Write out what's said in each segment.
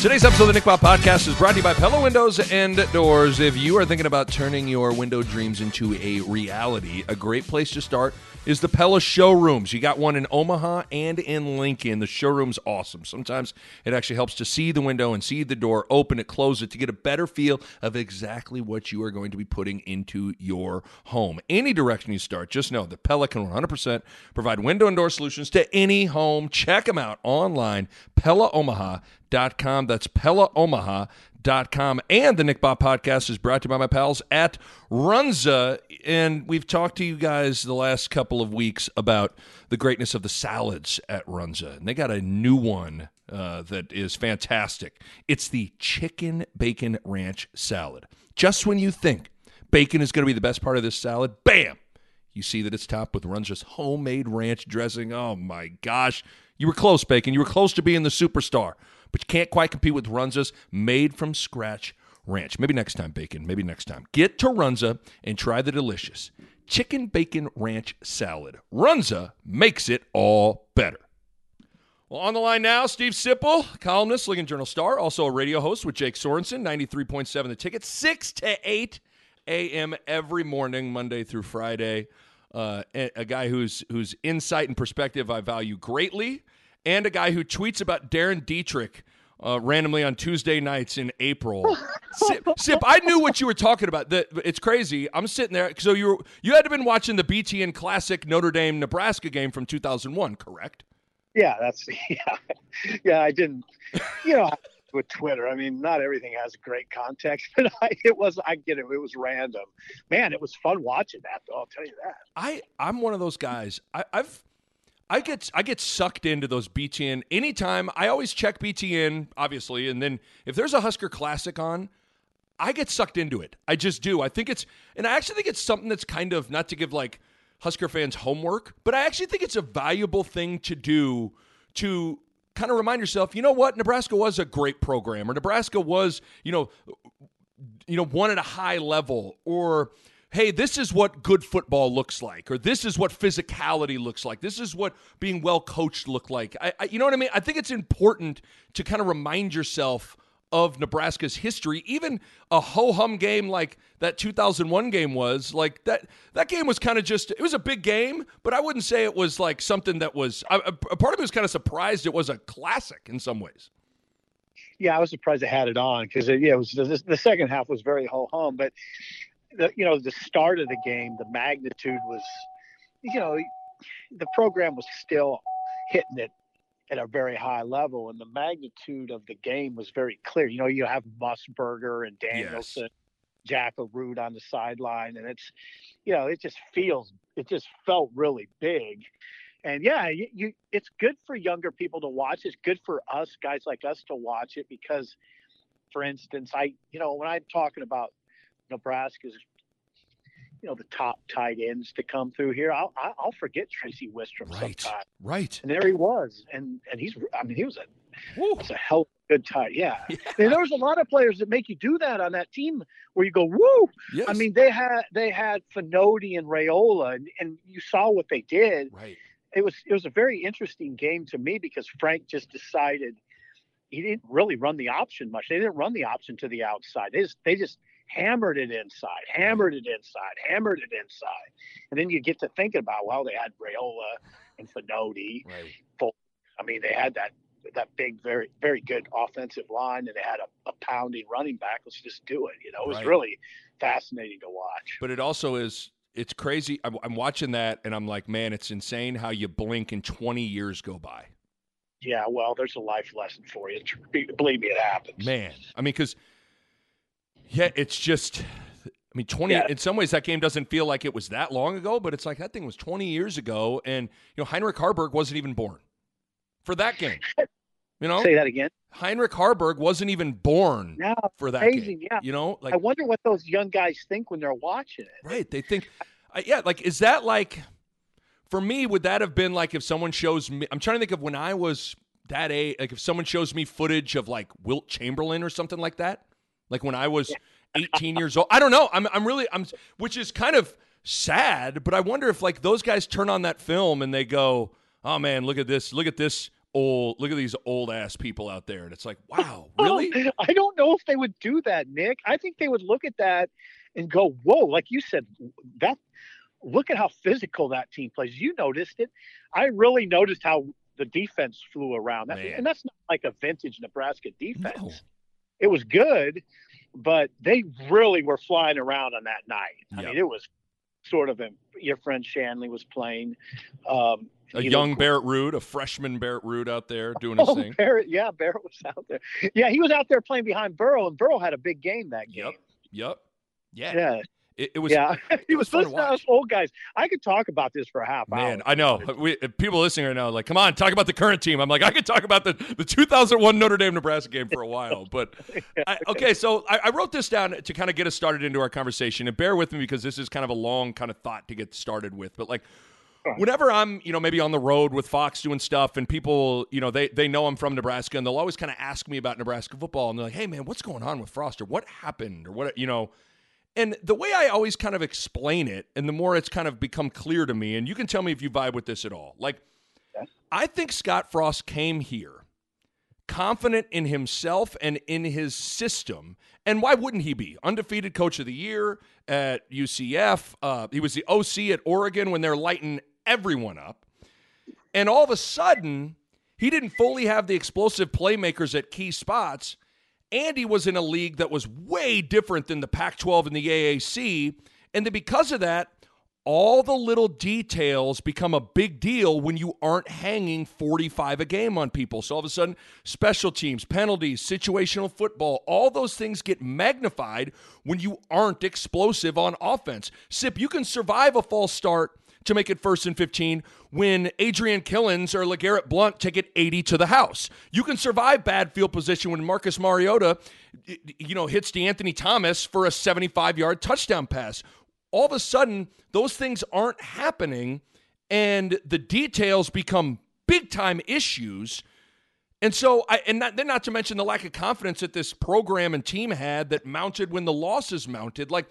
Today's episode of the Nick Bob Podcast is brought to you by Pella Windows and Doors. If you are thinking about turning your window dreams into a reality, a great place to start is the Pella showrooms. You got one in Omaha and in Lincoln. The showroom's awesome. Sometimes it actually helps to see the window and see the door, open it, close it, to get a better feel of exactly what you are going to be putting into your home. Any direction you start, just know that Pella can 100% provide window and door solutions to any home. Check them out online, PellaOmaha.com. That's PellaOmaha.com. And the Nick Bob Podcast is brought to you by my pals at Runza. And we've talked to you guys the last couple of weeks about the greatness of the salads at Runza. And they got a new one that is fantastic. It's the Chicken Bacon Ranch Salad. Just when you think bacon is going to be the best part of this salad, bam! You see that it's topped with Runza's homemade ranch dressing. Oh, my gosh. You were close, Bacon. You were close to being the superstar. But you can't quite compete with Runza's made-from-scratch ranch. Maybe next time, Bacon. Maybe next time. Get to Runza and try the delicious Chicken Bacon Ranch Salad. Runza makes it all better. Well, on the line now, Steve Sipple, columnist, Lincoln Journal-Star, also a radio host with Jake Sorensen, 93.7 The Ticket, 6 to 8 a.m. every morning, Monday through Friday. A guy whose insight and perspective I value greatly, and a guy who tweets about Darren Dietrich randomly on Tuesday nights in April. Sip, I knew what you were talking about. It's crazy. I'm sitting there. So you had to have been watching the BTN Classic Notre Dame-Nebraska game from 2001, correct? Yeah, I didn't. With Twitter, I mean, not everything has great context, but I get it. It was random, man. It was fun watching that, though, I'll tell you that. I'm one of those guys. I get sucked into those BTN anytime. I always check BTN, obviously, and then if there's a Husker Classic on, I get sucked into it. I just do. I actually think it's something that's kind of, not to give like Husker fans homework, but I actually think it's a valuable thing to do to kind of remind yourself, you know what, Nebraska was a great program, or Nebraska was, won at a high level, or, hey, this is what good football looks like, or this is what physicality looks like, this is what being well-coached looked like. You know what I mean? I think it's important to kind of remind yourself of Nebraska's history. Even a ho-hum game like that 2001 game was, like that game was kind of just, it was a big game, but I wouldn't say it was like something that was, a part of me was kind of surprised it was a classic in some ways. Yeah, I was surprised they had it on because it was, the second half was very ho-hum, but the start of the game, the magnitude was, the program was still hitting it at a very high level, and the magnitude of the game was very clear. You have Musburger and Danielson, yes, Jack Arute on the sideline, and it's, it just felt really big. And yeah, it's good for younger people to watch. It's good for us, guys like us, to watch it because, for instance, when I'm talking about Nebraska's, the top tight ends to come through here, I'll forget Tracy Wistrom sometime. Right. And there he was. And he was a hell of a good tight. Yeah. Yeah. And there was a lot of players that make you do that on that team where you go, woo. Yes. I mean, they had Fonoti and Raiola, and you saw what they did. Right. It was a very interesting game to me because Frank just decided he didn't really run the option much. They didn't run the option to the outside. They just hammered it inside. And then you get to thinking about, well, they had Raiola and Fonoti. Right. I mean, they had that big, very, very good offensive line, and they had a pounding running back. Let's just do it. It was really fascinating to watch. But it also is, it's crazy. I'm watching that, and I'm like, man, it's insane how you blink and 20 years go by. Yeah, well, there's a life lesson for you. Believe me, it happens. Man, I mean, because – yeah, it's just I mean, 20. Yeah. In some ways, that game doesn't feel like it was that long ago, but it's like that thing was 20 years ago, and you know, Heinrich Haarberg wasn't even born for that game. You know, say that again. Heinrich Haarberg wasn't even born for that game. Yeah. You know, like, I wonder what those young guys think when they're watching it. Right? They think, like, is that like? For me, would that have been like if someone shows me? I'm trying to think of when I was that age. Like if someone shows me footage of like Wilt Chamberlain or something like that. Like when I was 18 years old. I don't know. I'm really, which is kind of sad, but I wonder if like those guys turn on that film and they go, oh man, look at these old ass people out there. And it's like, wow, really? I don't know if they would do that, Nick. I think they would look at that and go, whoa, like you said, that, look at how physical that team plays. You noticed it. I really noticed how the defense flew around. And that's not like a vintage Nebraska defense. No. It was good, but they really were flying around on that night. Yep. I mean, it was sort of your friend Shanley was playing. Barrett Rude, a freshman Barrett Rude out there doing his thing. Barrett was out there. Yeah, he was out there playing behind Burrow, and Burrow had a big game that game. Yep. Yeah. It was. Yeah, he was listening to us old guys. I could talk about this for a half hour. Man, I know. People listening right now are like, come on, talk about the current team. I'm like, I could talk about the 2001 Notre Dame-Nebraska game for a while. But, so I wrote this down to kind of get us started into our conversation. And bear with me because this is kind of a long kind of thought to get started with. But, like, whenever I'm, you know, maybe on the road with Fox doing stuff and people, you know, they know I'm from Nebraska and they'll always kind of ask me about Nebraska football. And they're like, hey, man, what's going on with Frost or what happened or what, you know. And the way I always kind of explain it, and the more it's kind of become clear to me, and you can tell me if you vibe with this at all. Like, I think Scott Frost came here confident in himself and in his system. And why wouldn't he be? Undefeated coach of the year at UCF. He was the OC at Oregon when they're lighting everyone up. And all of a sudden, he didn't fully have the explosive playmakers at key spots. And he was in a league that was way different than the Pac-12 and the AAC. And then because of that, all the little details become a big deal when you aren't hanging 45 a game on people. So all of a sudden, special teams, penalties, situational football, all those things get magnified when you aren't explosive on offense. Sip, you can survive a false start to make it 1st and 15 when Adrian Killens or LeGarrette Blount take it 80 to the house. You can survive bad field position when Marcus Mariota, you know, hits DeAnthony Thomas for a 75-yard touchdown pass. All of a sudden, those things aren't happening, and the details become big-time issues. And so, not to mention the lack of confidence that this program and team had that mounted when the losses mounted. Like,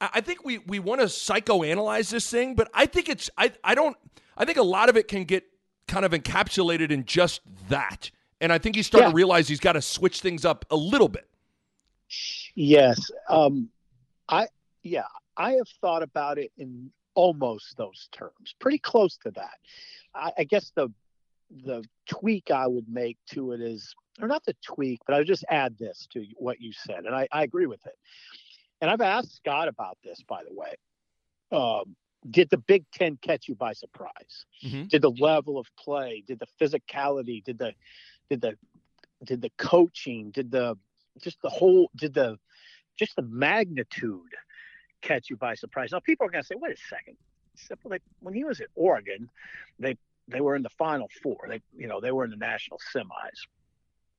I think we want to psychoanalyze this thing, but I think I think a lot of it can get kind of encapsulated in just that. And I think he's starting to realize he's got to switch things up a little bit. Yes. I have thought about it in almost those terms, pretty close to that. I guess the tweak I would make to it is, or not the tweak, but I would just add this to what you said. And I agree with it. And I've asked Scott about this, by the way. Did the Big Ten catch you by surprise? Mm-hmm. Did the level of play? Did the physicality? Did the coaching? Did the magnitude catch you by surprise? Now people are going to say, "Wait a second, when he was at Oregon, they were in the Final Four. They were in the national semis."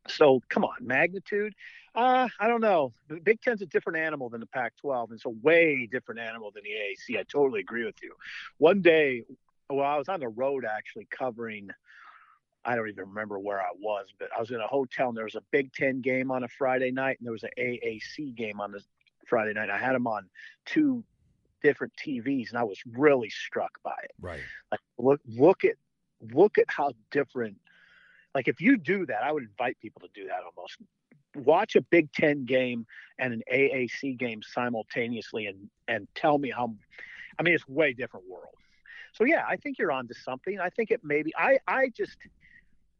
So come on, magnitude. I don't know. The Big Ten's a different animal than the Pac-12. It's a way different animal than the AAC. I totally agree with you. One day, I was on the road actually covering, I don't even remember where I was, but I was in a hotel and there was a Big Ten game on a Friday night and there was an AAC game on the Friday night. I had them on two different TVs and I was really struck by it. Right. Like, look at how different. Like, if you do that, I would invite people to do that almost. Watch a Big Ten game and an AAC game simultaneously and tell me how – I mean, it's a way different world. So, yeah, I think you're on to something. I think it maybe – I just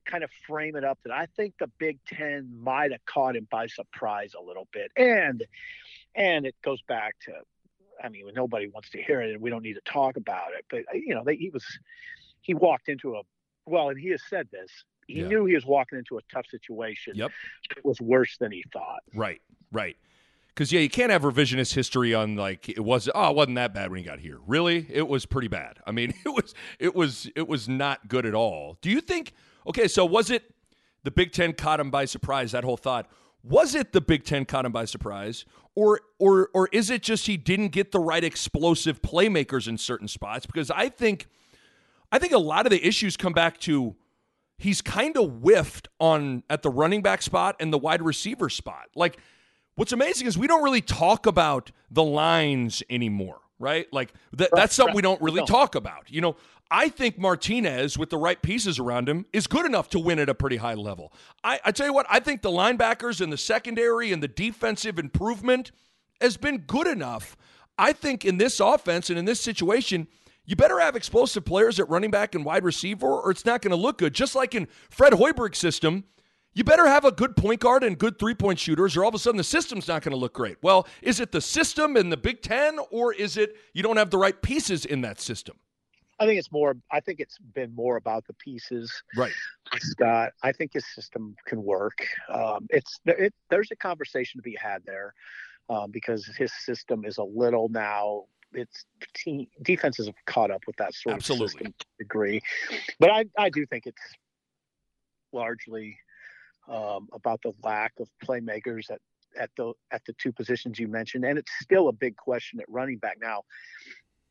kind of frame it up that I think the Big Ten might have caught him by surprise a little bit. And it goes back to – I mean, nobody wants to hear it and we don't need to talk about it. But, you know, he walked into a – well, and he has said this. He knew he was walking into a tough situation. Yep. It was worse than he thought. Right. Because, yeah, you can't have revisionist history on, like, it wasn't that bad when you got here. Really? It was pretty bad. I mean, it was not good at all. Do you think, okay, so was it the Big Ten caught him by surprise, that whole thought? Was it the Big Ten caught him by surprise, or is it just he didn't get the right explosive playmakers in certain spots? Because I think a lot of the issues come back to he's kind of whiffed on at the running back spot and the wide receiver spot. Like, what's amazing is we don't really talk about the lines anymore, right? Like that's something we don't really talk about. You know, I think Martinez with the right pieces around him is good enough to win at a pretty high level. I tell you what, I think the linebackers and the secondary and the defensive improvement has been good enough. I think in this offense and in this situation, you better have explosive players at running back and wide receiver or it's not going to look good. Just like in Fred Hoiberg's system, you better have a good point guard and good three-point shooters or all of a sudden the system's not going to look great. Well, is it the system in the Big Ten or is it you don't have the right pieces in that system? I think it's been more about the pieces. Right. Scott, I think his system can work. There's a conversation to be had there because his system is a little now – defenses have caught up with that sort of system to a degree. But I do think it's largely – about the lack of playmakers at the two positions you mentioned. And it's still a big question at running back now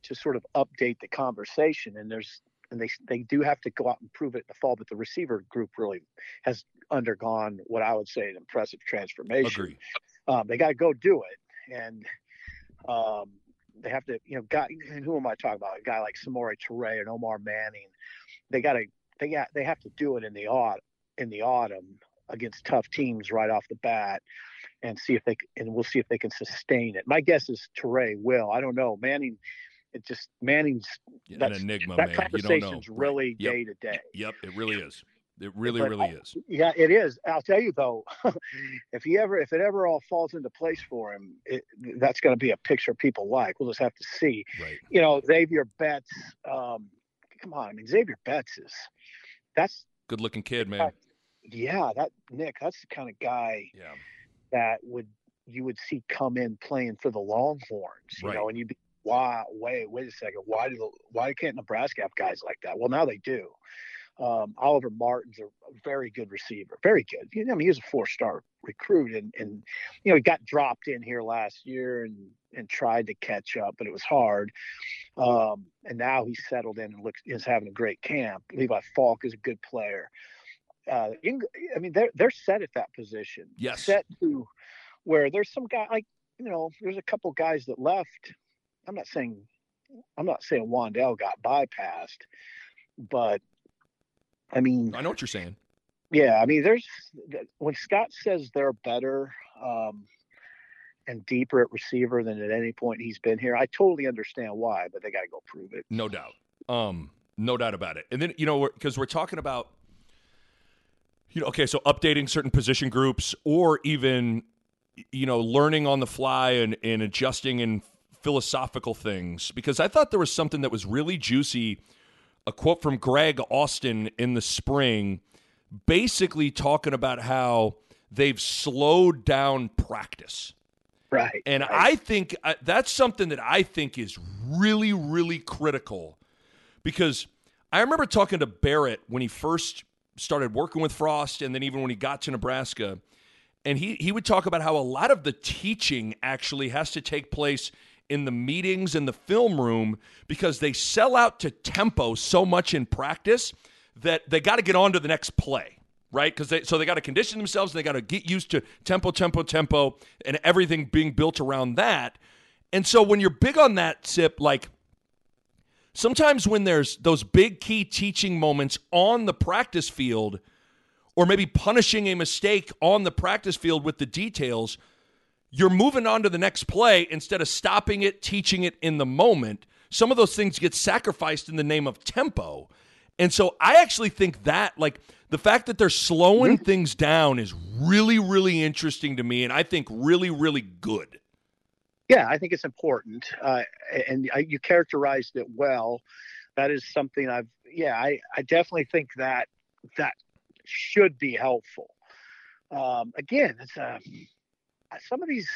to sort of update the conversation. And they do have to go out and prove it in the fall, but the receiver group really has undergone what I would say an impressive transformation. Agreed. They got to go do it. And they have to, and who am I talking about? A guy like Samori Toure and Omar Manning. They have to do it in the autumn. Against tough teams right off the bat and we'll see if they can sustain it. My guess is Toure will. I don't know. Manning's an enigma, that man. Conversation's really day to day. Yep, it really is. It really is. Yeah, it is. I'll tell you though, if it ever all falls into place for him, that's going to be a picture people like. We'll just have to see. Right. Xavier Betts. Come on, Xavier Betts is good-looking kid, man. Yeah, that's the kind of guy that you would see come in playing for the Longhorns, and you'd be, wow, wait a second, why can't Nebraska have guys like that? Well, now they do. Oliver Martin's a very good receiver, very good. He was a 4-star recruit, and he got dropped in here last year and tried to catch up, but it was hard. And now he's settled in and is having a great camp. Levi Falk is a good player. They're set at that position. Yes. Set to where there's some guy there's a couple guys that left. I'm not saying Wandell got bypassed, but I know what you're saying. Yeah, there's when Scott says they're better and deeper at receiver than at any point he's been here, I totally understand why, but they got to go prove it. No doubt. No doubt about it. And then because we're talking about. So updating certain position groups or even, learning on the fly and adjusting in philosophical things. Because I thought there was something that was really juicy, a quote from Greg Austin in the spring, basically talking about how they've slowed down practice. Right. And right. I think that's something that I think is really, really critical. Because I remember talking to Barrett when he first started working with Frost, and then even when he got to Nebraska, and he would talk about how a lot of the teaching actually has to take place in the meetings and the film room because they sell out to tempo so much in practice that they got to get on to the next play, right? Because they got to condition themselves, and they got to get used to tempo, and everything being built around that. And so when you're big on that, Sip, like, sometimes when there's those big key teaching moments on the practice field, or maybe punishing a mistake on the practice field with the details, you're moving on to the next play instead of stopping it, teaching it in the moment. Some of those things get sacrificed in the name of tempo. And so I actually think that, like, the fact that they're slowing things down is really, really interesting to me, and I think really, really good. Yeah, I think it's important, and you characterized it well. That is something I definitely think that should be helpful. Again, it's some of these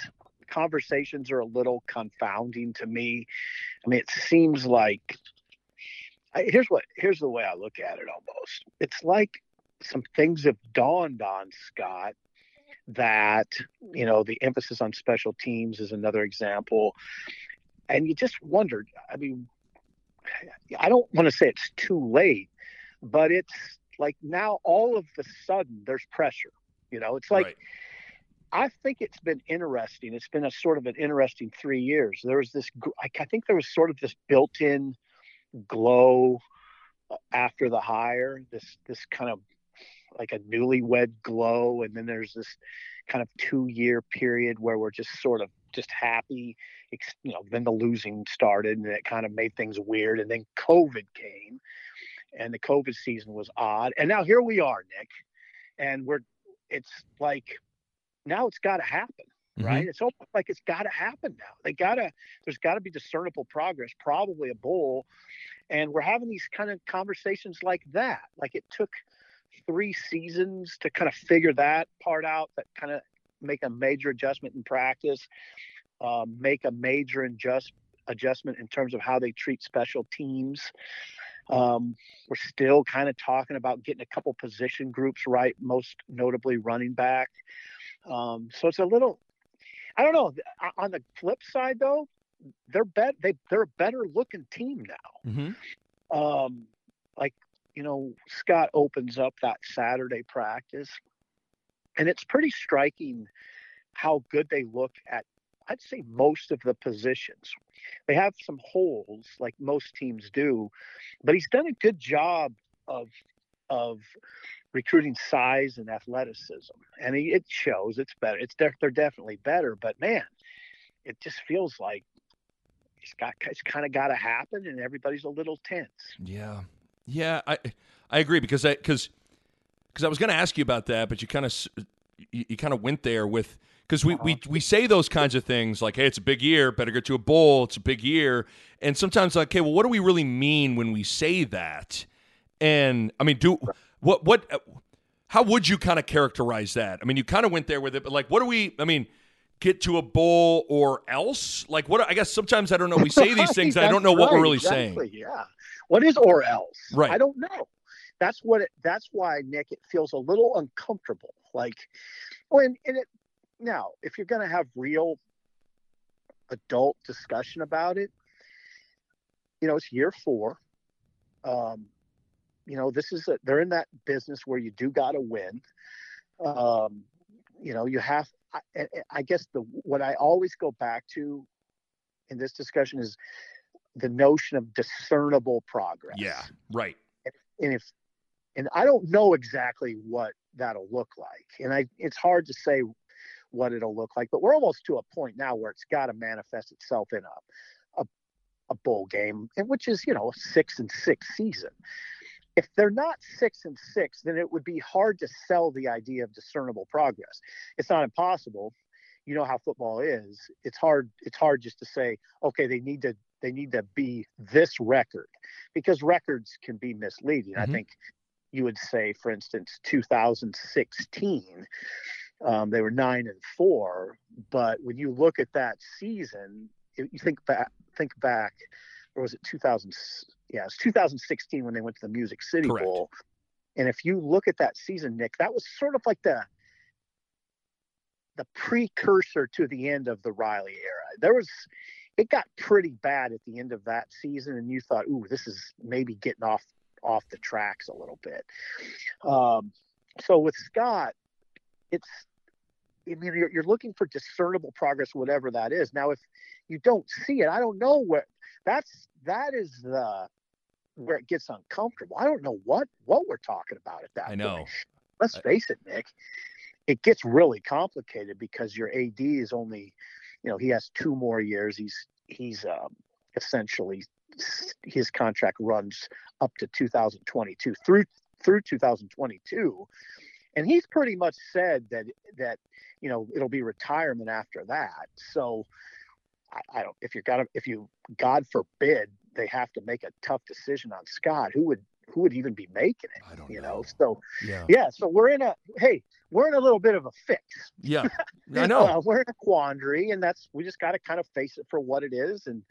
conversations are a little confounding to me. I mean, it seems like here's the way I look at it almost. It's like some things have dawned on Scott that, you know, the emphasis on special teams is another example. And you just wondered, I mean, I don't want to say it's too late, but it's like now all of a sudden there's pressure. You know, it's like, right. I think it's been interesting. It's been a sort of an interesting 3 years. There was this, I think there was sort of this built-in glow after the hire, this kind of like a newlywed glow. And then there's this kind of 2 year period where we're just sort of just happy, you know, then the losing started and it kind of made things weird. And then COVID came and the COVID season was odd. And now here we are, Nick, and it's like, now it's got to happen, right? Mm-hmm. It's almost like it's got to happen now. There's got to be discernible progress, probably a bowl. And we're having these kind of conversations like that. Like it took 3 seasons to kind of figure that part out, that kind of make a major adjustment in practice, make a major adjustment in terms of how they treat special teams. We're still kind of talking about getting a couple position groups right, most notably running back. So it's a little, I don't know. On the flip side, though, they're a better looking team now. Mm-hmm. Like, you know, Scott opens up that Saturday practice, and it's pretty striking how good they look at, I'd say, most of the positions. They have some holes, like most teams do, but he's done a good job of recruiting size and athleticism, and it shows. It's better. They're definitely better, but man, it just feels like it's kind of got to happen, and everybody's a little tense. Yeah, I agree because I was going to ask you about that, but you kind of went there with because we say those kinds of things like, hey, it's a big year, better get to a bowl. It's a big year, and sometimes like, okay, well, what do we really mean when we say that? And I mean, how would you kind of characterize that? I mean, you kind of went there with it, but like, what do we, I mean, get to a bowl or else? Like what, I guess sometimes I don't know. We say these things. I don't know what we're really saying. Yeah. What is or else? Right. I don't know. That's why, Nick, it feels a little uncomfortable. Like now, if you're going to have real adult discussion about it, you know, it's year 4. You know, they're in that business where you do got to win. You know, you have, I guess what I always go back to in this discussion is the notion of discernible progress. Yeah. Right. And I don't know exactly what that'll look like. And it's hard to say what it'll look like, but we're almost to a point now where it's got to manifest itself in a bowl game, and which is, you know, a 6-6 season. If they're not 6-6, then it would be hard to sell the idea of discernible progress. It's not impossible. You know how football is. It's hard just to say, okay, they need to be this record, because records can be misleading. Mm-hmm. I think you would say, for instance, 2016, they were 9-4, but when you look at that season, you think back, or was it 2000? Yeah, it's 2016 when they went to the Music City Correct. Bowl. And if you look at that season, Nick, that was sort of like the precursor to the end of the Riley era. It got pretty bad at the end of that season, and you thought, ooh, this is maybe getting off the tracks a little bit. So with Scott, you're looking for discernible progress, whatever that is. Now, if you don't see it, I don't know where where it gets uncomfortable. I don't know what we're talking about at that point. I know. Let's face it, Nick. It gets really complicated because your AD is only, you know, he has 2 more years. He's essentially, his contract runs up to 2022 through 2022, and he's pretty much said that you know, it'll be retirement after that. So I don't. If you, God forbid, they have to make a tough decision on Scott, who would who would even be making it? I don't know. So so we're in a little bit of a fix. Yeah, I know. We're in a quandary, and we just got to kind of face it for what it is and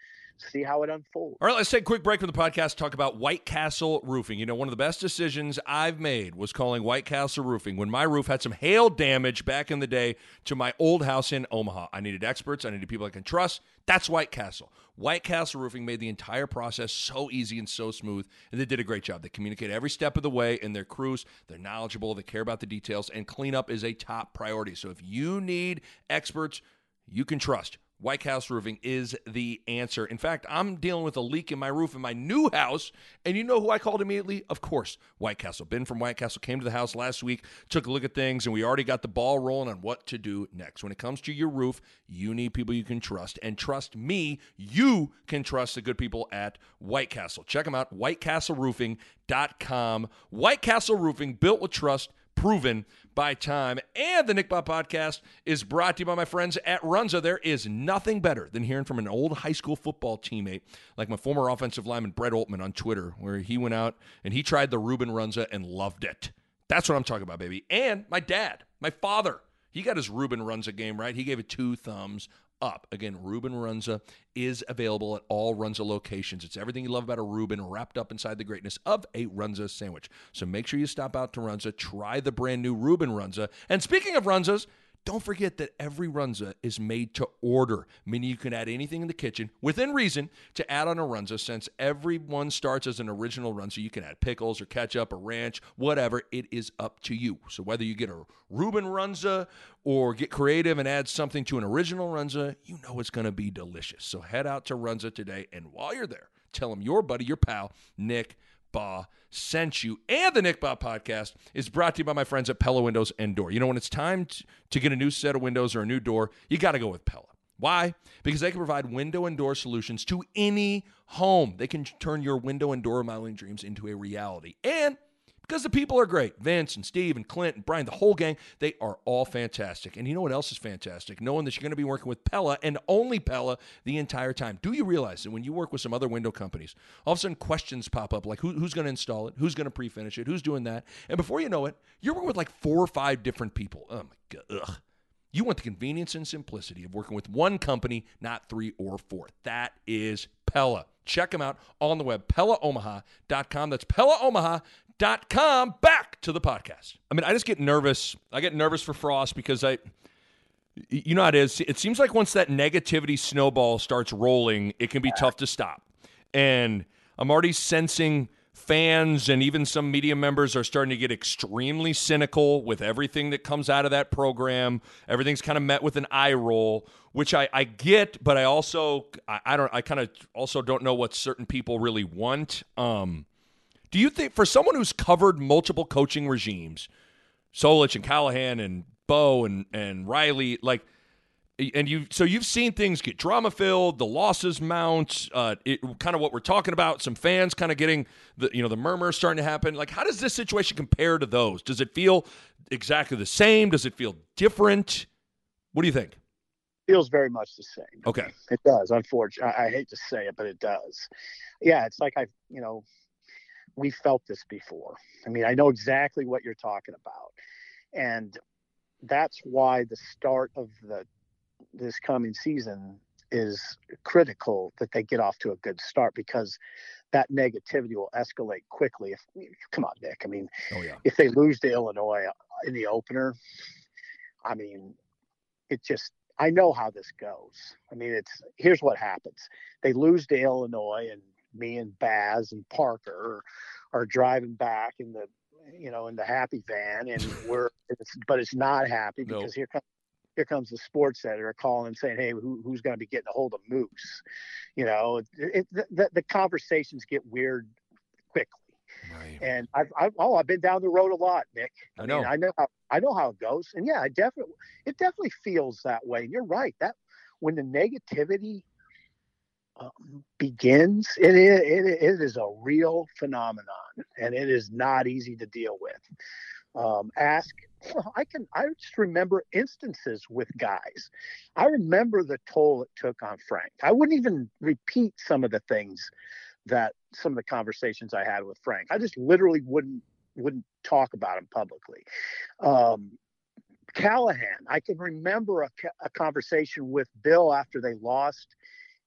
see how it unfolds. All right, let's take a quick break from the podcast, talk about White Castle Roofing. You know, one of the best decisions I've made was calling White Castle Roofing when my roof had some hail damage back in the day to my old house in Omaha. I needed experts. I needed people I can trust. That's White Castle. White Castle Roofing made the entire process so easy and so smooth, and they did a great job. They communicate every step of the way in their crews. They're knowledgeable. They care about the details, and cleanup is a top priority. So if you need experts you can trust, White Castle Roofing is the answer. In fact, I'm dealing with a leak in my roof in my new house, and you know who I called immediately? Of course, White Castle. Ben from White Castle came to the house last week, took a look at things, and we already got the ball rolling on what to do next. When it comes to your roof, you need people you can trust, and trust me, you can trust the good people at White Castle. Check them out, whitecastleroofing.com. White Castle Roofing, built with trust, proven by time. And the Nick Bob Podcast is brought to you by my friends at Runza. There is nothing better than hearing from an old high school football teammate like my former offensive lineman Brett Altman on Twitter, where he went out and he tried the Reuben Runza and loved it. That's what I'm talking about, baby. And my dad, my father, he got his Reuben Runza game right. He gave it 2 thumbs up. Again, Reuben Runza is available at all Runza locations. It's everything you love about a Reuben wrapped up inside the greatness of a Runza sandwich. So make sure you stop out to Runza, try the brand new Reuben Runza. And speaking of Runzas, don't forget that every Runza is made to order, meaning you can add anything in the kitchen within reason to add on a Runza. Since everyone starts as an original Runza, you can add pickles or ketchup or ranch, whatever. It is up to you. So whether you get a Reuben Runza or get creative and add something to an original Runza, you know it's going to be delicious. So head out to Runza today, and while you're there, tell them your buddy, your pal, Nick Ba sent you. And the Nick Ba Podcast is brought to you by my friends at Pella Windows and Door. You know, when it's time to get a new set of windows or a new door, you got to go with Pella. Why? Because they can provide window and door solutions to any home. They can turn your window and door remodeling dreams into a reality. And because the people are great, Vince and Steve and Clint and Brian, the whole gang, they are all fantastic. And you know what else is fantastic? Knowing that you're going to be working with Pella and only Pella the entire time. Do you realize that when you work with some other window companies, all of a sudden questions pop up like who's going to install it, who's going to pre-finish it, who's doing that? And before you know it, you're working with like 4 or 5 different people. Oh my God, ugh. You want the convenience and simplicity of working with one company, not 3 or 4. That is Pella. Check them out on the web, PellaOmaha.com. That's PellaOmaha.com. Back to the podcast. I mean, I just get nervous. I get nervous for Frost because you know how it is. It seems like once that negativity snowball starts rolling, it can be tough to stop. And I'm already sensing fans and even some media members are starting to get extremely cynical with everything that comes out of that program. Everything's kind of met with an eye roll, which I get, but I also don't know what certain people really want. Do you think, for someone who's covered multiple coaching regimes, Solich and Callahan and Bo and Riley, like, and you've seen things get drama-filled, the losses mount, kind of what we're talking about, some fans kind of getting the murmur starting to happen. Like, how does this situation compare to those? Does it feel exactly the same? Does it feel different? What do you think? Feels very much the same. Okay. It does, unfortunately. I hate to say it, but it does. Yeah, it's like we felt this before. I mean, I know exactly what you're talking about. And that's why the start of this coming season is critical, that they get off to a good start, because that negativity will escalate quickly. Come on, Nick. I mean, if they lose to Illinois in the opener, I mean, I know how this goes. I mean, here's what happens. They lose to Illinois, and me and Baz and Parker are driving back in the happy van, and but it's not happy, because here comes the sports editor calling saying, hey, who's going to be getting a hold of Moose? The conversations get weird quickly. Right. And I've been down the road a lot, Nick. I know how it goes. And yeah, it definitely feels that way. And you're right. That when the negativity begins, it is a real phenomenon, and it is not easy to deal with. I just remember instances with guys. I remember the toll it took on Frank. I wouldn't even repeat some of the things that some of the conversations I had with Frank, I just literally wouldn't talk about him publicly. Callahan, I can remember a conversation with Bill after they lost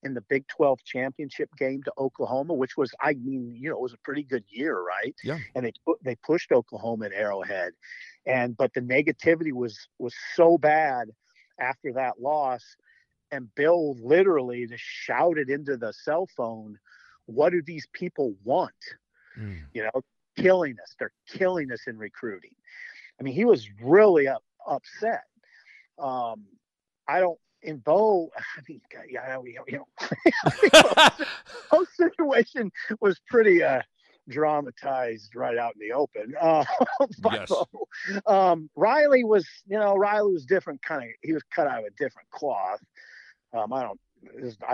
in the Big 12 championship game to Oklahoma, which was, I mean, you know, it was a pretty good year, right? Yeah. And they pushed Oklahoma at Arrowhead, but the negativity was so bad after that loss, and Bill literally just shouted into the cell phone, "What do these people want? You know, killing us. They're killing us in recruiting." I mean, he was really upset. The whole situation was pretty dramatized right out in the open. Yes. Riley was, different kind of, he was cut out of a different cloth. I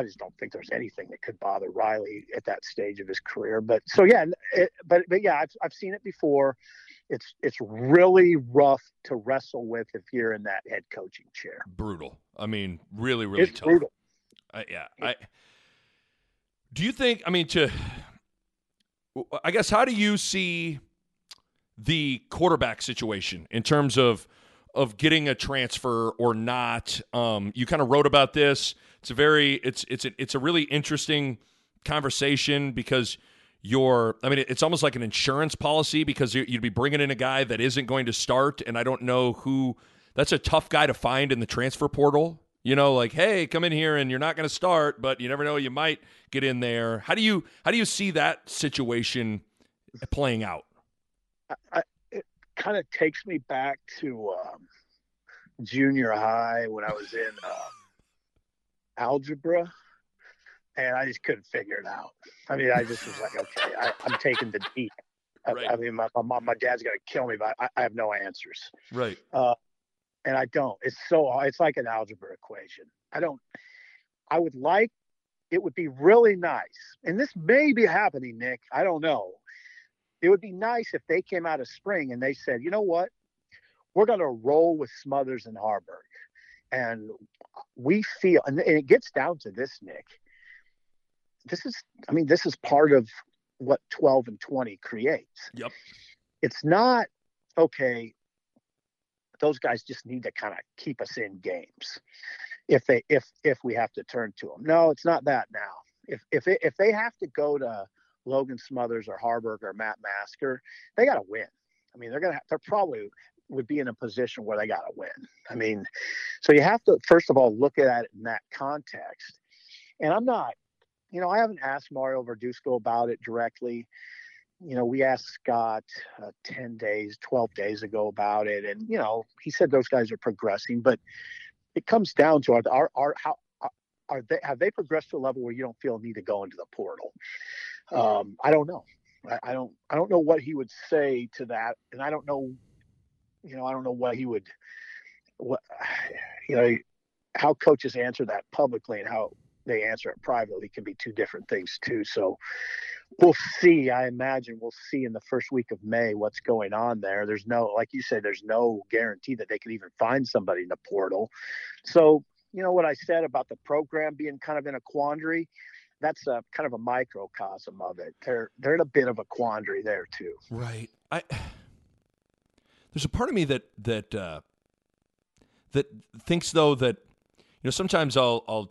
just don't think there's anything that could bother Riley at that stage of his career. But so, yeah, I've seen it before. It's really rough to wrestle with if you're in that head coaching chair. Brutal. I mean, really, really it's tough. Brutal. Do you think, how do you see the quarterback situation in terms of getting a transfer or not? You kind of wrote about this. It's a really interesting conversation because it's almost like an insurance policy, because you'd be bringing in a guy that isn't going to start, and I don't know who. That's a tough guy to find in the transfer portal. You know, like, hey, come in here and you're not going to start, but you never know, you might get in there. How do you see that situation playing out? It kind of takes me back to junior high when I was in algebra, and I just couldn't figure it out. I mean, I just was like, okay, I'm taking the D. Right. I mean, my dad's going to kill me, but I have no answers. Right. And I don't. It's like an algebra equation. It would be really nice, and this may be happening, Nick, I don't know. It would be nice if they came out of spring and they said, you know what, we're going to roll with Smothers and Haarberg. And we feel, and it gets down to this, Nick, this is part of what 12 and 20 creates. Yep. It's not, okay, those guys just need to kind of keep us in games if we have to turn to them. No, it's not that now. If they have to go to Logan Smothers or Haarberg or Matt Masker, they got to win. I mean, they're probably would be in a position where they got to win. I mean, so you have to, first of all, look at it in that context. And I'm not, I haven't asked Mario Verduzco about it directly. We asked Scott 12 days ago about it. And, he said those guys are progressing, but it comes down to have they progressed to a level where you don't feel need to go into the portal? I don't know. I don't know what he would say to that. And I don't know, how coaches answer that publicly and how they answer it privately can be two different things too. So we'll see. I imagine we'll see in the first week of May what's going on there. There's no, like you say, there's no guarantee that they could even find somebody in the portal. So, what I said about the program being kind of in a quandary, that's a kind of a microcosm of it. They're in a bit of a quandary there too. Right. There's a part of me that thinks though that, sometimes I'll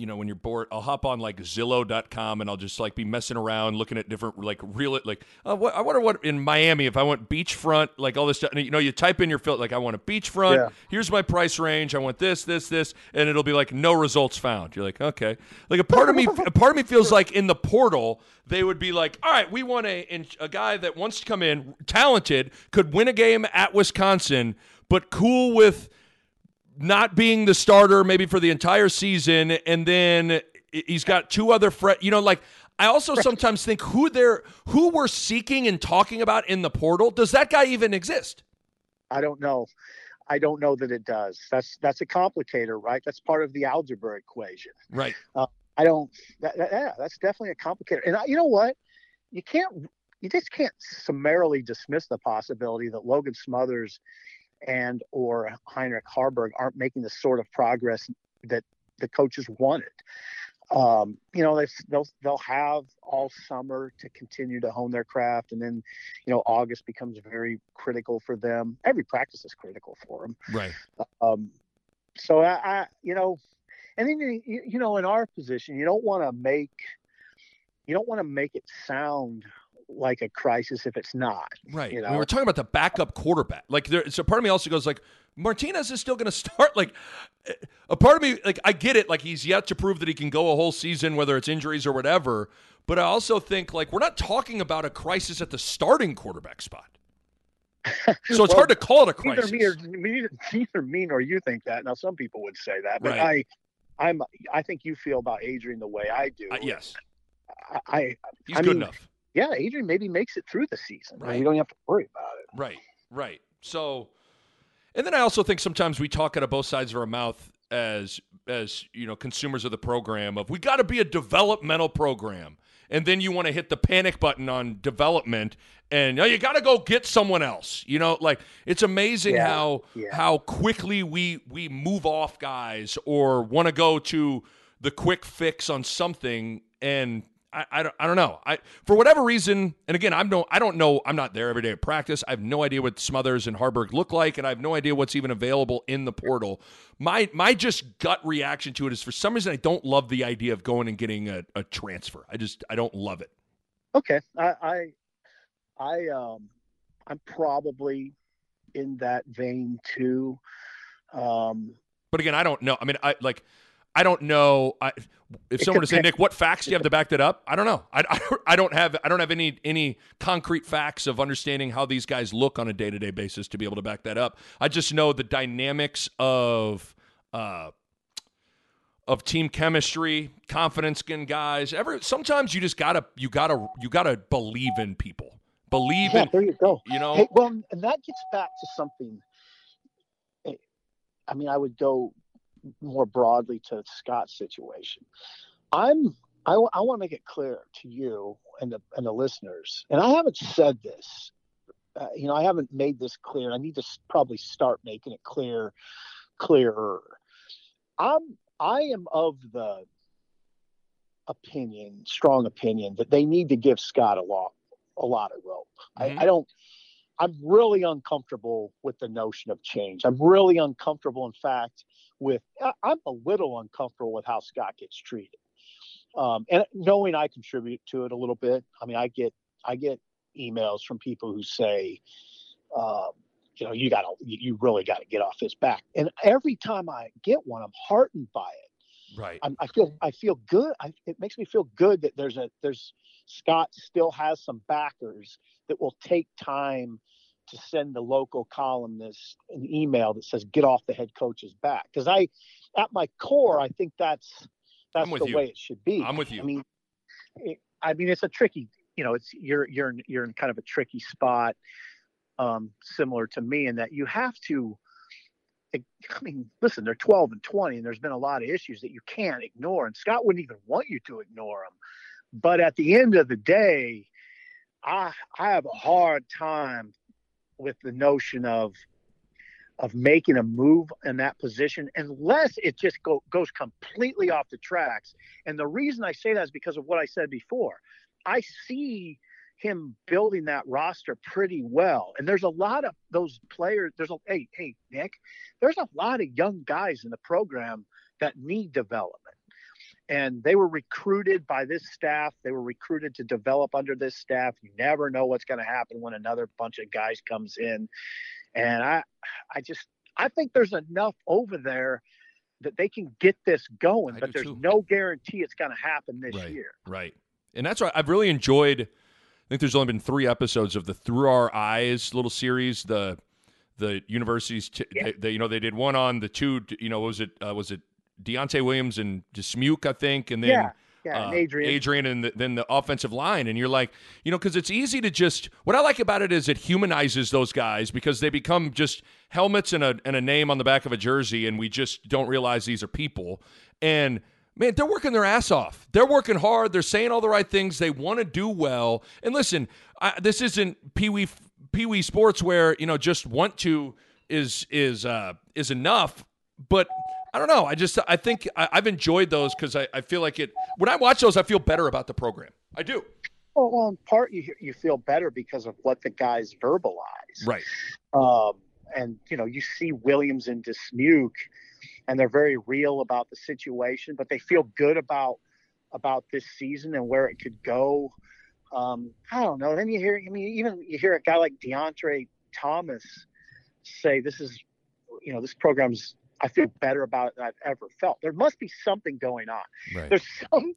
when you're bored, I'll hop on like Zillow.com and I'll just like be messing around looking at different I wonder what in Miami if I want beachfront, like all this stuff. And, you type in your filter, like I want a beachfront. Yeah. Here's my price range. I want this, and it'll be like no results found. You're like, okay. Like a part of me feels like in the portal they would be like, all right, we want a guy that wants to come in, talented, could win a game at Wisconsin, but cool with not being the starter maybe for the entire season, and then he's got two other friends. I also sometimes think who we're seeking and talking about in the portal. Does that guy even exist? I don't know. I don't know that it does. That's a complicator, right? That's part of the algebra equation. Right. That's definitely a complicator. And you know what? You just can't summarily dismiss the possibility that Logan Smothers and or Heinrich Haarberg aren't making the sort of progress that the coaches wanted. you know, they'll have all summer to continue to hone their craft. And then, you know, August becomes very critical for them. Every practice is critical for them. Right. So I you know, and then, you know, in our position, you don't want to make it sound like a crisis if it's not. Right. You know? We were talking about the backup quarterback. Like, so part of me also goes like, Martinez is still going to start. Like, a part of me, like, I get it. Like, he's yet to prove that he can go a whole season, whether it's injuries or whatever. But I also think, like, we're not talking about a crisis at the starting quarterback spot. So it's hard to call it a crisis. Neither me nor you think that. Now, some people would say that, but right. I think you feel about Adrian the way I do. Yes. He's good enough. Yeah, Adrian maybe makes it through the season. Right. Right? We don't have to worry about it. Right. So, and then I also think sometimes we talk out of both sides of our mouth as you know, consumers of the program of we got to be a developmental program, and then you want to hit the panic button on development, and you got to go get someone else. You know, like it's amazing how quickly we move off guys or want to go to the quick fix on something and. I don't know. For whatever reason, and again, I don't know. I'm not there every day at practice. I have no idea what Smothers and Haarberg look like, and I have no idea what's even available in the portal. My just gut reaction to it is for some reason I don't love the idea of going and getting a transfer. I don't love it. Okay, I'm probably in that vein too. But again, I don't know. I mean, I don't know. If someone were to say, Nick, what facts do you have to back that up? I don't know. I don't have any concrete facts of understanding how these guys look on a day-to-day basis to be able to back that up. I just know the dynamics of team chemistry, confidence in guys. Sometimes you just gotta believe in people. There you go. You know. Hey, well, and that gets back to something. I mean, I would go more broadly to Scott's situation. I want to make it clear to you and the listeners, and I haven't said this, I haven't made this clear. I need to probably start making it clearer. I am of the strong opinion that they need to give Scott a lot of rope. Mm-hmm. I'm really uncomfortable with the notion of change. I'm really uncomfortable, in fact, I'm a little uncomfortable with how Scott gets treated. And knowing I contribute to it a little bit. I mean, I get emails from people who say, you really got to get off his back. And every time I get one, I'm heartened by it. Right. I feel good. It makes me feel good that there's Scott still has some backers that will take time to send the local columnist an email that says, get off the head coach's back. Because at my core, I think that's the way it should be. I'm with you. I mean, it's a tricky, you're in kind of a tricky spot, similar to me in that you have to, listen, they're 12 and 20, and there's been a lot of issues that you can't ignore. And Scott wouldn't even want you to ignore them. But at the end of the day, I have a hard time with the notion of making a move in that position unless it just goes completely off the tracks. And the reason I say that is because of what I said before. I see him building that roster pretty well. And there's a lot of those players. Hey, Nick, there's a lot of young guys in the program that need development. And they were recruited by this staff. They were recruited to develop under this staff. You never know what's going to happen when another bunch of guys comes in. And I think there's enough over there that they can get this going, but there's no guarantee it's going to happen this year. Right. And that's why I've really enjoyed, I think there's only been 3 episodes of the Through Our Eyes little series, the universities, they did one on the two, was it Deontay Williams and Dismuke, I think, and then Adrian and then the offensive line. And you're like, because it's easy to just – what I like about it is it humanizes those guys because they become just helmets and a name on the back of a jersey, and we just don't realize these are people. And, man, they're working their ass off. They're working hard. They're saying all the right things. They want to do well. And, listen, this isn't Pee Wee sports where, just want to is enough, but – I don't know. I think I've enjoyed those because I feel like it – when I watch those, I feel better about the program. I do. Well, in part, you feel better because of what the guys verbalize. Right. And, you know, you see Williams and Dismuke, and they're very real about the situation, but they feel good about this season and where it could go. I don't know. Then you hear a guy like DeAndre Thomas say, this program's, I feel better about it than I've ever felt. There must be something going on. Right.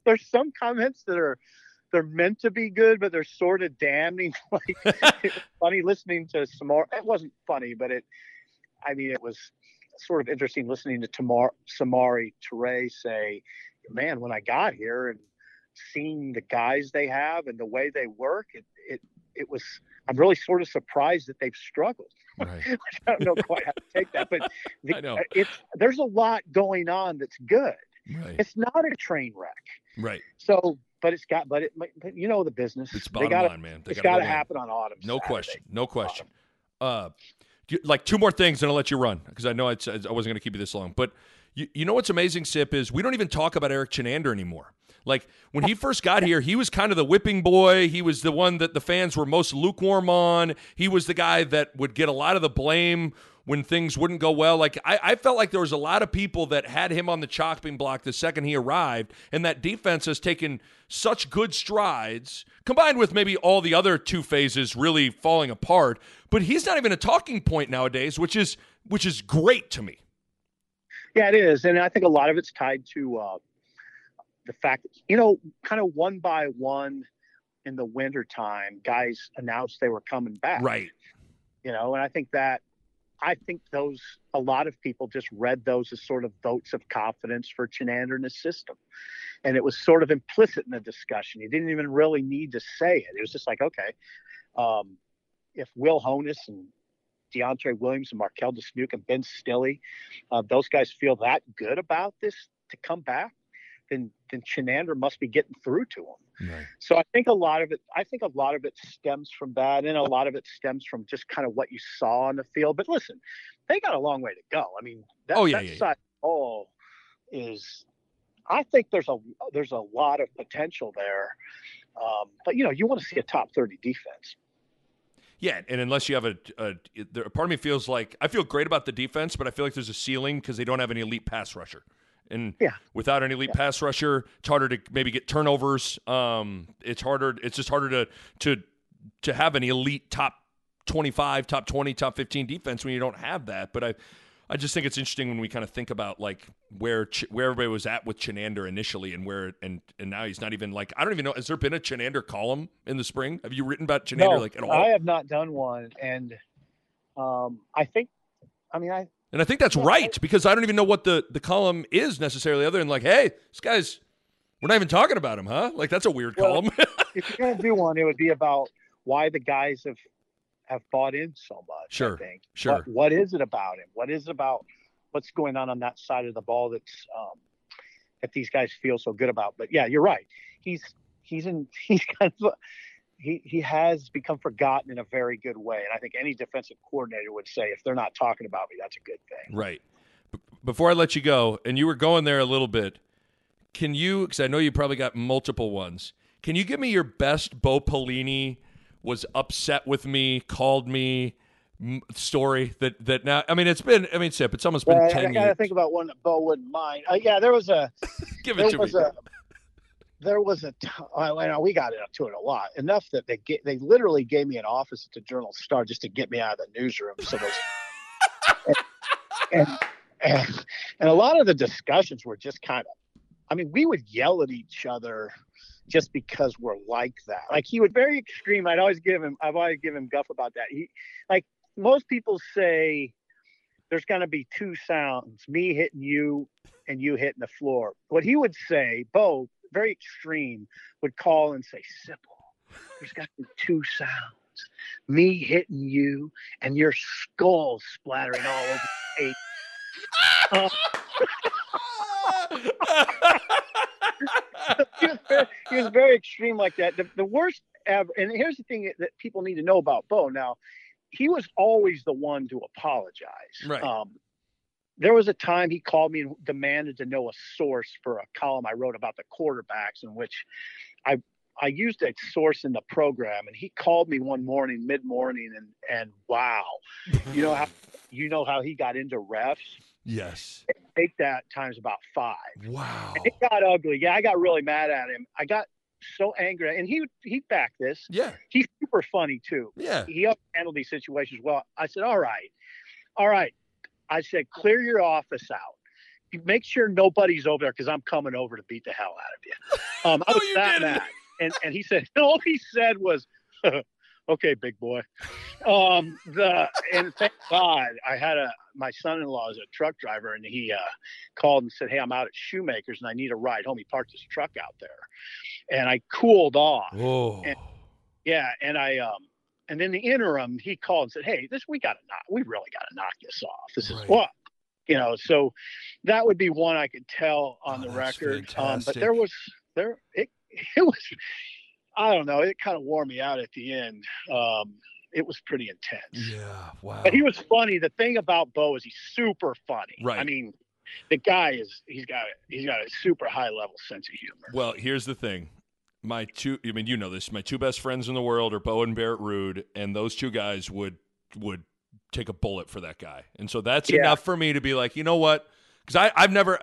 There's some comments that are, they're meant to be good, but they're sort of damning. Like, it was funny listening to Samori. It wasn't funny, but it was sort of interesting listening to Samori Toure say, man, when I got here and seeing the guys they have and the way they work, it was, I'm really sort of surprised that they've struggled. Right. I don't know quite how to take that, but there's a lot going on that's good. Right. It's not a train wreck. Right. So, but you know the business. It's bottom line, man. It's got to happen on autumn. No question. No question. Like two more things, and I'll let you run because I know I wasn't going to keep you this long. But you know what's amazing, Sip, is we don't even talk about Eric Chenander anymore. Like when he first got here, he was kind of the whipping boy. He was the one that the fans were most lukewarm on. He was the guy that would get a lot of the blame when things wouldn't go well. Like I felt like there was a lot of people that had him on the chopping block the second he arrived, and that defense has taken such good strides, combined with maybe all the other two phases really falling apart. But he's not even a talking point nowadays, which is great to me. Yeah, it is. And I think a lot of it's tied to the fact that, you know, kind of one by one in the wintertime, guys announced they were coming back. Right. You know, and I think those, a lot of people just read those as sort of votes of confidence for Chenander and his system. And it was sort of implicit in the discussion. You didn't even really need to say it. It was just like, okay, if Will Honus and DeAndre Williams and Markel Dismuke and Ben Stille, those guys feel that good about this to come back, then Chenander must be getting through to him. Right. So I think a lot of it stems from that, and a lot of it stems from just kind of what you saw on the field. But listen, they got a long way to go. I mean, that side all is. I think there's a lot of potential there, but you know, you want to see a top 30 defense. Yeah, and unless you have a part of me feels like I feel great about the defense, but I feel like there's a ceiling because they don't have an elite pass rusher. And without an elite pass rusher, it's harder to maybe get turnovers. It's harder. It's just harder to have an elite top 25, top 20, top 15 defense when you don't have that. But I just think it's interesting when we kind of think about like where everybody was at with Chenander initially and where and now he's not even like, I don't even know. Has there been a Chenander column in the spring? Have you written about Chenander at all? I have not done one, and I think that's right, because I don't even know what the column is necessarily other than like, hey, this guy's, we're not even talking about him, huh? Like, that's a weird column. If you're going to do one, it would be about why the guys have bought in so much, sure, I think. Sure. What is it about him? What is it about what's going on that side of the ball that's that these guys feel so good about? But, yeah, you're right. He has become forgotten in a very good way. And I think any defensive coordinator would say, if they're not talking about me, that's a good thing. Right. Before I let you go, and you were going there a little bit, can you, because I know you probably got multiple ones, can you give me your best Bo Pelini was upset with me, called me story that now, I mean, it's been, I mean, Sip, it's almost been 10 years. I got to think about one that Bo wouldn't mind. There was a – give it to me. There was a time, we got into it a lot, enough that they literally gave me an office at the Journal Star just to get me out of the newsroom. So and a lot of the discussions were just kind of, I mean, we would yell at each other just because we're like that. Like, he would very extreme. I've always given him guff about that. He, like most people say, there's going to be two sounds, me hitting you and you hitting the floor. What he would say, Bo, very extreme, would call and say, Sipple, there's got to be two sounds, me hitting you and your skull splattering all over the face. He was very extreme like that. The worst ever, and here's the thing that people need to know about Bo now, he was always the one to apologize. Right. there was a time he called me and demanded to know a source for a column I wrote about the quarterbacks, in which I used a source in the program, and he called me one morning, mid-morning, and wow, you know how he got into refs? Yes. Take that times about five. Wow. And it got ugly. Yeah, I got really mad at him. I got so angry, and he backed this. Yeah. He's super funny too. Yeah. He handled these situations well. I said, all right. I said, clear your office out. Make sure nobody's over there because I'm coming over to beat the hell out of you. I was that mad. And he said, all he said was, okay, big boy. And thank God I had my son-in-law is a truck driver, and he called and said, hey, I'm out at Shoemaker's and I need a ride home. He parked his truck out there, and I cooled off. Whoa. And in the interim, he called and said, hey, we really got to knock this off. This is what, so that would be one I could tell on the record. But it was, I don't know, it kind of wore me out at the end. It was pretty intense. Yeah. Wow. But he was funny. The thing about Bo is he's super funny. Right. I mean, the guy is, he's got a super high level sense of humor. Well, here's the thing. My two best friends in the world are Bo and Barrett Rude, and those two guys would take a bullet for that guy. And so that's enough for me to be like, you know what? Because I've never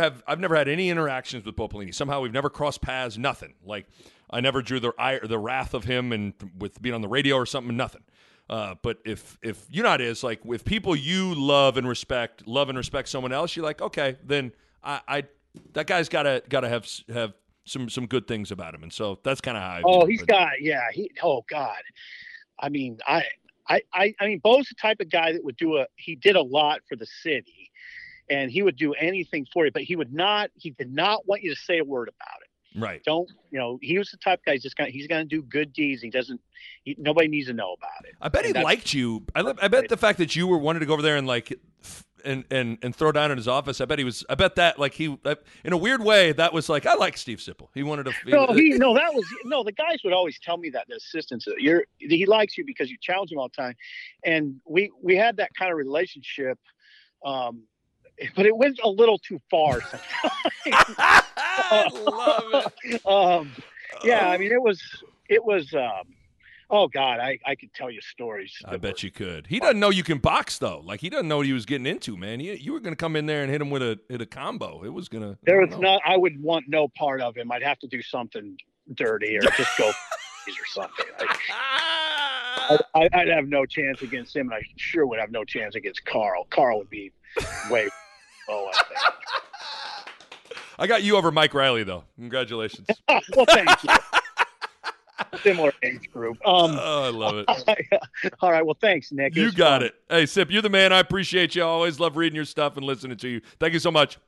had any interactions with Bo Pelini. Somehow we've never crossed paths, nothing. Like I never drew the wrath of him and with being on the radio or something, nothing. But if you know how it is, like with people you love and respect someone else, you're like, okay, then that guy's gotta have some good things about him. And so that's kind of how I mean, I mean, Bo's the type of guy that would he did a lot for the city, and he would do anything for you, but he did not want you to say a word about it. Right. He was the type of guy, he's going to do good deeds. Nobody needs to know about it. I bet he liked you. I bet the fact that you wanted to go over there and like, and throw down in his office. In a weird way, that was like, I like Steve Sipple. He wanted to. The guys would always tell me that, the assistants, he likes you because you challenge him all the time. And we had that kind of relationship. But it went a little too far sometimes. I love it. I mean, it was, oh God, I could tell you stories. I bet you could. He doesn't know you can box though. Like he doesn't know what he was getting into, man. You were going to come in there and hit him with a combo. It was going to. I would want no part of him. I'd have to do something dirty or just go or something. I'd have no chance against him, and I sure would have no chance against Carl. Carl would be way. I got you over Mike Riley though. Congratulations. Well, thank you. Similar age group. I love it. All right. Well, thanks, Nick. You got it. Hey, Sip, you're the man. I appreciate you. I always love reading your stuff and listening to you. Thank you so much.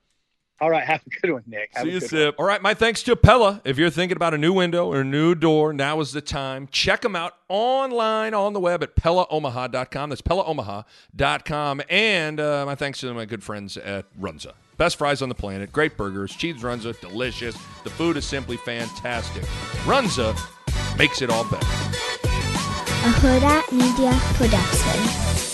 All right. Have a good one, Nick. See you, Sip. All right. My thanks to Pella. If you're thinking about a new window or a new door, now is the time. Check them out online on the web at PellaOmaha.com. That's PellaOmaha.com. And my thanks to my good friends at Runza. Best fries on the planet. Great burgers. Cheese Runza. Delicious. The food is simply fantastic. Runza. Makes it all better. A Huda Media Production.